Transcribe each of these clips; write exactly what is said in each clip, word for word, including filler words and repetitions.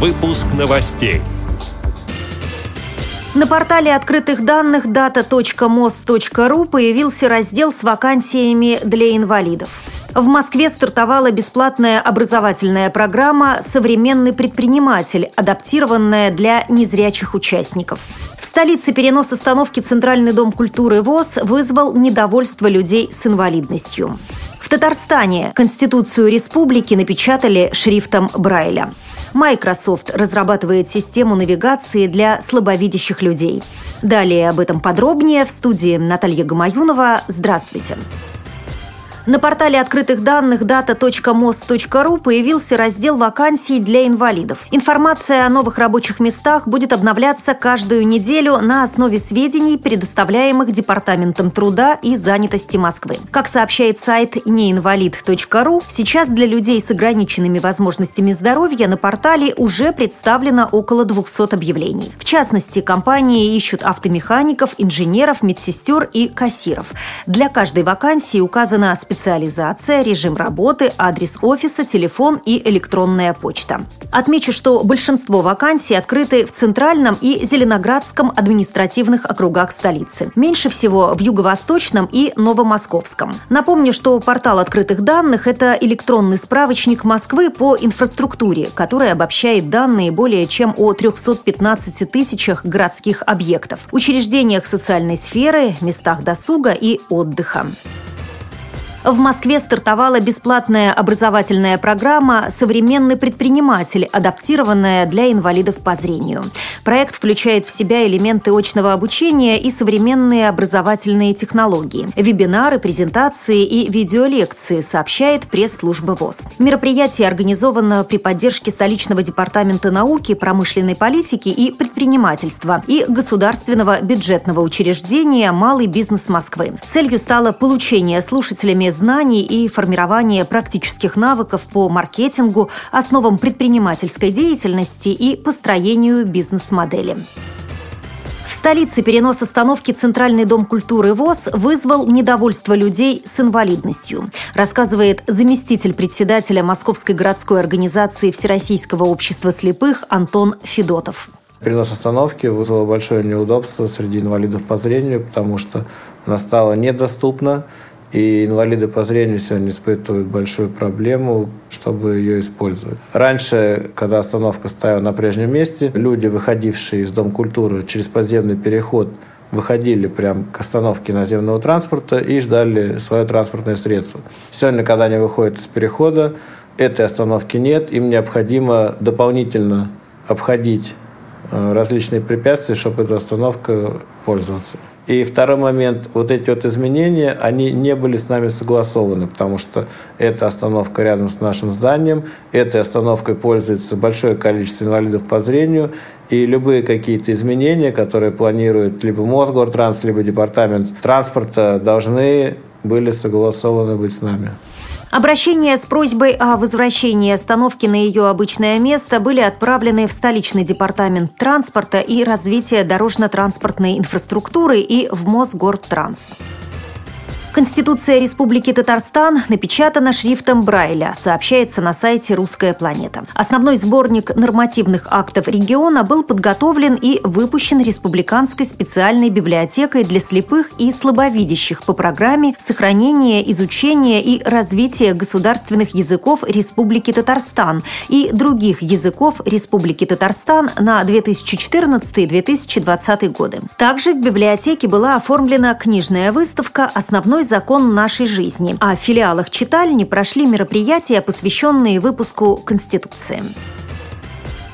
Выпуск новостей. На портале открытых данных дата точка мос точка ру появился раздел с вакансиями для инвалидов. В Москве стартовала бесплатная образовательная программа «Современный предприниматель», адаптированная для незрячих участников. В столице перенос остановки Центральный дом культуры ВОС вызвал недовольство людей с инвалидностью. В Татарстане Конституцию республики напечатали шрифтом Брайля. Microsoft разрабатывает систему навигации для слабовидящих людей. Далее об этом подробнее в студии Наталья Гамаюнова. Здравствуйте. На портале открытых данных дата точка мос точка ру появился раздел вакансий для инвалидов. Информация о новых рабочих местах будет обновляться каждую неделю на основе сведений, предоставляемых Департаментом труда и занятости Москвы. Как сообщает сайт неинвалид точка ру, сейчас для людей с ограниченными возможностями здоровья на портале уже представлено около двухсот объявлений. В частности, компании ищут автомехаников, инженеров, медсестер и кассиров. Для каждой вакансии указана специализация, Специализация, режим работы, адрес офиса, телефон и электронная почта. Отмечу, что большинство вакансий открыты в Центральном и Зеленоградском административных округах столицы. Меньше всего в Юго-Восточном и Новомосковском. Напомню, что портал открытых данных – это электронный справочник Москвы по инфраструктуре, который обобщает данные более чем о трёхстах пятнадцати тысячах городских объектов, учреждениях социальной сферы, местах досуга и отдыха. В Москве стартовала бесплатная образовательная программа «Современный предприниматель», адаптированная для инвалидов по зрению. Проект включает в себя элементы очного обучения и современные образовательные технологии, вебинары, презентации и видеолекции, сообщает пресс-служба ВОС. Мероприятие организовано при поддержке столичного департамента науки, промышленной политики и предпринимательства и государственного бюджетного учреждения «Малый бизнес Москвы». Целью стало получение слушателями знаний и формирование практических навыков по маркетингу, основам предпринимательской деятельности и построению бизнес-модели. В столице перенос остановки Центральный дом культуры ВОС вызвал недовольство людей с инвалидностью, рассказывает заместитель председателя Московской городской организации Всероссийского общества слепых Антон Федотов. Перенос остановки вызвало большое неудобство среди инвалидов по зрению, потому что она стала недоступна. И инвалиды по зрению сегодня испытывают большую проблему, чтобы ее использовать. Раньше, когда остановка стояла на прежнем месте, люди, выходившие из Дома культуры через подземный переход, выходили прямо к остановке наземного транспорта и ждали свое транспортное средство. Сегодня, когда они выходят из перехода, этой остановки нет, им необходимо дополнительно обходить различные препятствия, чтобы эта остановка пользоваться. И второй момент, вот эти вот изменения, они не были с нами согласованы, потому что эта остановка рядом с нашим зданием, этой остановкой пользуется большое количество инвалидов по зрению, и любые какие-то изменения, которые планирует либо Мосгортранс, либо Департамент транспорта, должны были согласованы быть с нами. Обращения с просьбой о возвращении остановки на ее обычное место были отправлены в столичный департамент транспорта и развития дорожно-транспортной инфраструктуры и в Мосгортранс. Конституция Республики Татарстан напечатана шрифтом Брайля, сообщается на сайте «Русская планета». Основной сборник нормативных актов региона был подготовлен и выпущен Республиканской специальной библиотекой для слепых и слабовидящих по программе «Сохранение, изучение и развитие государственных языков Республики Татарстан» и других языков Республики Татарстан на две тысячи четырнадцатый - две тысячи двадцатый годы. Также в библиотеке была оформлена книжная выставка «Основной закон нашей жизни», а в филиалах читальни прошли мероприятия, посвященные выпуску Конституции.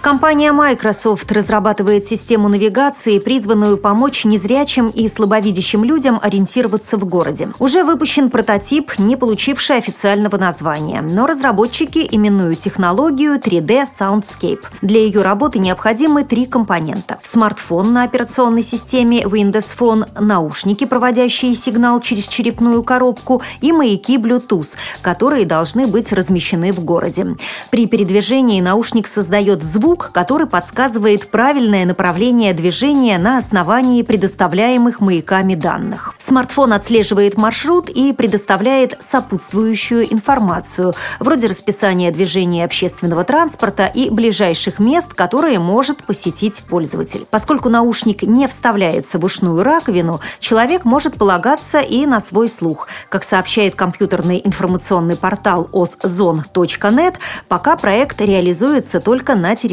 Компания Microsoft разрабатывает систему навигации, призванную помочь незрячим и слабовидящим людям ориентироваться в городе. Уже выпущен прототип, не получивший официального названия, но разработчики именуют технологию три дэ Soundscape. Для ее работы необходимы три компонента: смартфон на операционной системе Windows Phone, наушники, проводящие сигнал через черепную коробку, и маяки Bluetooth, которые должны быть размещены в городе. При передвижении наушник создает звук, круг, который подсказывает правильное направление движения на основании предоставляемых маяками данных. Смартфон отслеживает маршрут и предоставляет сопутствующую информацию, вроде расписания движения общественного транспорта и ближайших мест, которые может посетить пользователь. Поскольку наушник не вставляется в ушную раковину, человек может полагаться и на свой слух. Как сообщает компьютерный информационный портал озон точка нет, пока проект реализуется только на